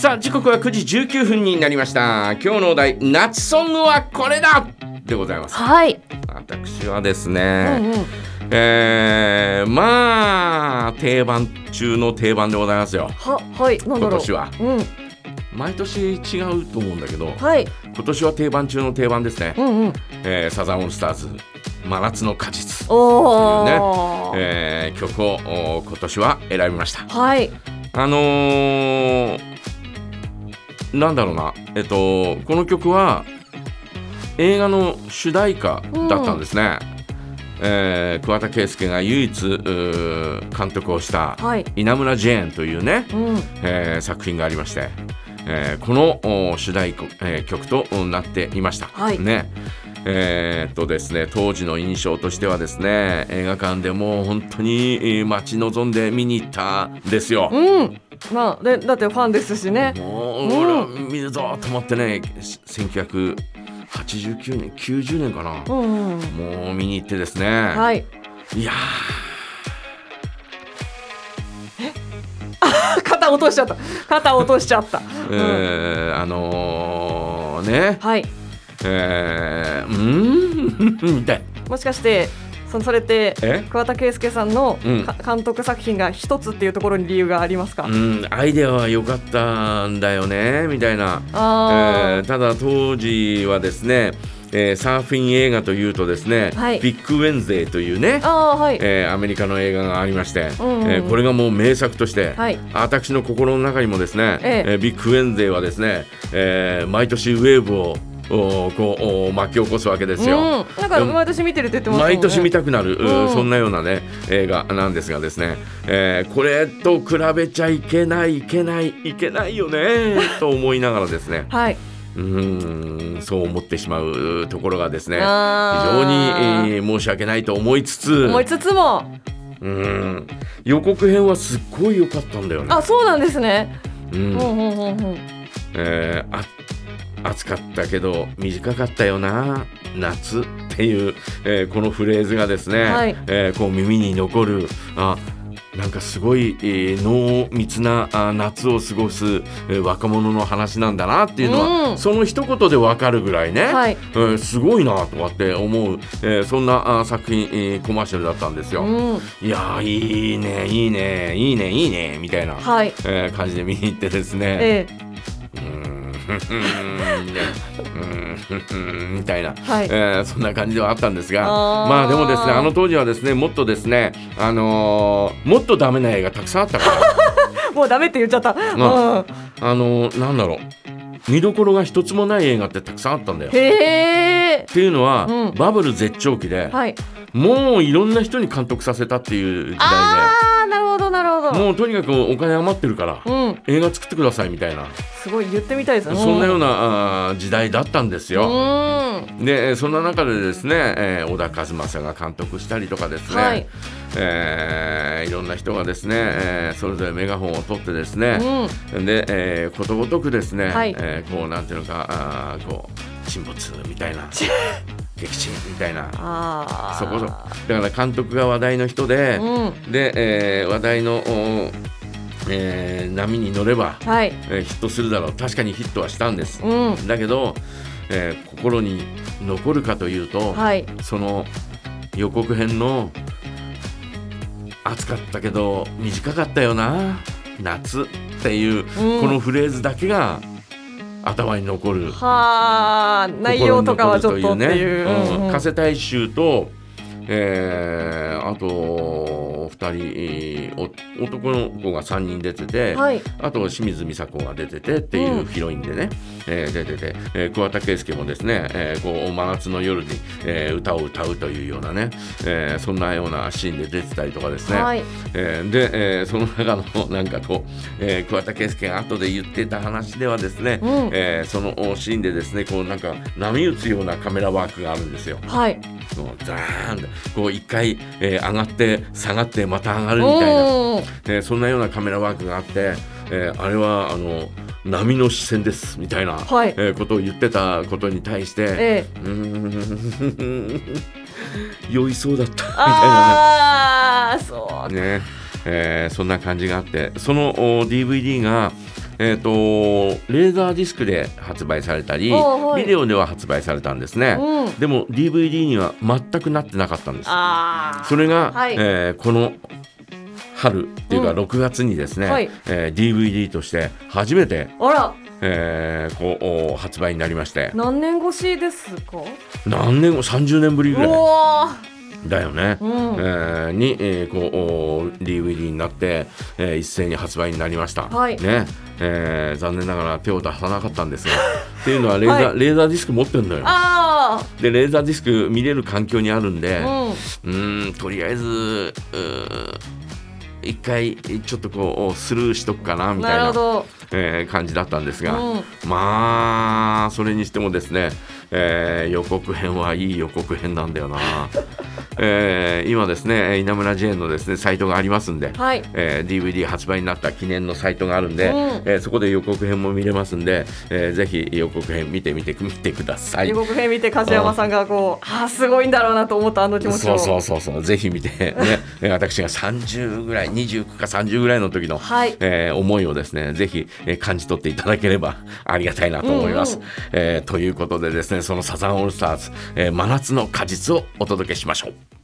さあ時刻は9時19分になりました。今日のお題、夏ソングはこれだでございます。はい、私はですね、まあ定番中の定番でございますよ。はい、なんだろう今年は、毎年違うと思うんだけど、はい、今年は定番中の定番ですね、サザンオールスターズ真夏の果実というね、曲を今年は選びました。はい、なんだろうな、この曲は映画の主題歌だったんですね。桑田佳祐が唯一監督をした稲村ジェーンというね、作品がありまして、この主題曲、となっていました。はい、ね、ですね、当時の印象としてはですね、映画館でもう本当に待ち望んで見に行ったんですよ。まあ、でだってファンですしね、もう俺は見るぞと思ってね、1989年90年かな、もう見に行ってですね、はい、いや肩落としちゃった、ね、はい、みたい。もしかしてそれって桑田佳祐さんの、監督作品が一つっていうところに理由がありますか？アイデアは良かったんだよねみたいな。ただ当時はですね、サーフィン映画というとですね、ビッグウェンズデーというね、アメリカの映画がありまして、これがもう名作として、私の心の中にもですね、ビッグウェンズデーはですね、毎年ウェーブをこう巻き起こすわけですよ。なんか毎年見てるって言ってますもんね。毎年見たくなる、そんなようなね映画なんですがですね、これと比べちゃいけないよねと思いながらですね、そう思ってしまうところがですね、非常に、申し訳ないと思いつつも、予告編はすっごい良かったんだよね。あ、そうなんですね。暑かったけど短かったよな夏っていう、このフレーズがですね、こう耳に残る、なんかすごい、濃密な夏を過ごす、若者の話なんだなっていうのは、その一言でわかるぐらいね、すごいなとかって思う、そんな作品、コマーシャルだったんですよ。いや、いいねみたいな、感じで見に行ってですね、みたいな、そんな感じではあったんですが、まあでもですね、あの当時はですね、もっとですね、もっとダメな映画たくさんあったからもうダメって言っちゃった。なんだろう、見どころが一つもない映画ってたくさんあったんだよ。っていうのは、バブル絶頂期で、もういろんな人に監督させたっていう時代で、もうとにかくお金余ってるから、映画作ってくださいみたいな、すごい言ってみたいですね。そんなような時代だったんですよ。でそんな中でですね、小田和正が監督したりとかですね、いろんな人がですね、それぞれメガホンを取ってですね、で、ことごとくですね、こうなんていうのか、こう沈没みたいな激沈みたいな、そこそこだから監督が話題の人で、で、話題の、波に乗れば、ヒットするだろう。確かにヒットはしたんです、だけど、心に残るかというと、その予告編の暑かったけど短かったよな夏っていう、このフレーズだけが頭に残る。内容とかはちょっとっていう、加瀬大周と、あと2人男の子が3人出てて、あと清水美佐子が出ててっていうヒロインでね、出てて、桑田佳祐もですね、こう真夏の夜に、歌を歌うというようなね、そんなようなシーンで出てたりとかですね、で、その中のなんかこう、桑田佳祐が後で言ってた話ではですね、そのシーンでですね、こうなんか波打つようなカメラワークがあるんですよ。ザーンでこう一回、上がって下がってまた上がるみたいな、そんなようなカメラワークがあって、あれは波の視線ですみたいな、ことを言ってたことに対して、酔いそうだったみたいな、そんな感じがあって、その DVD がレーザーディスクで発売されたり、ビデオでは発売されたんですね、うん、でも DVD には全くなってなかったんです。あ、それが、はい、この春っていうか6月にですね、うん、はい、DVD として初めてこう発売になりまして、何年越しですか？何年後、30年ぶりぐらいだよね、うん、に、こう DVD になって、一斉に発売になりました、はい、ね、残念ながら手を出さなかったんですがっていうのははい、レーザーディスク持ってるのよ。あ、でレーザーディスク見れる環境にあるんで、うん、とりあえず一回ちょっとこうスルーしとくかなみたい な、感じだったんですが、うん、まあそれにしてもですね、予告編はいい予告編なんだよな今ですね稲村ジェーンのですねサイトがありますんで、はい、DVD 発売になった記念のサイトがあるんで、うん、そこで予告編も見れますんで、ぜひ予告編見てください。予告編見て梶山さんがこう、あ、すごいんだろうなと思ったあの気持ちを、そうぜひ見て、ね、私が30ぐらい29か30ぐらいの時の、はい、思いをですねぜひ感じ取っていただければありがたいなと思います、うんうん、ということでですね、そのサザンオールスターズ、真夏の果実をお届けしましょう。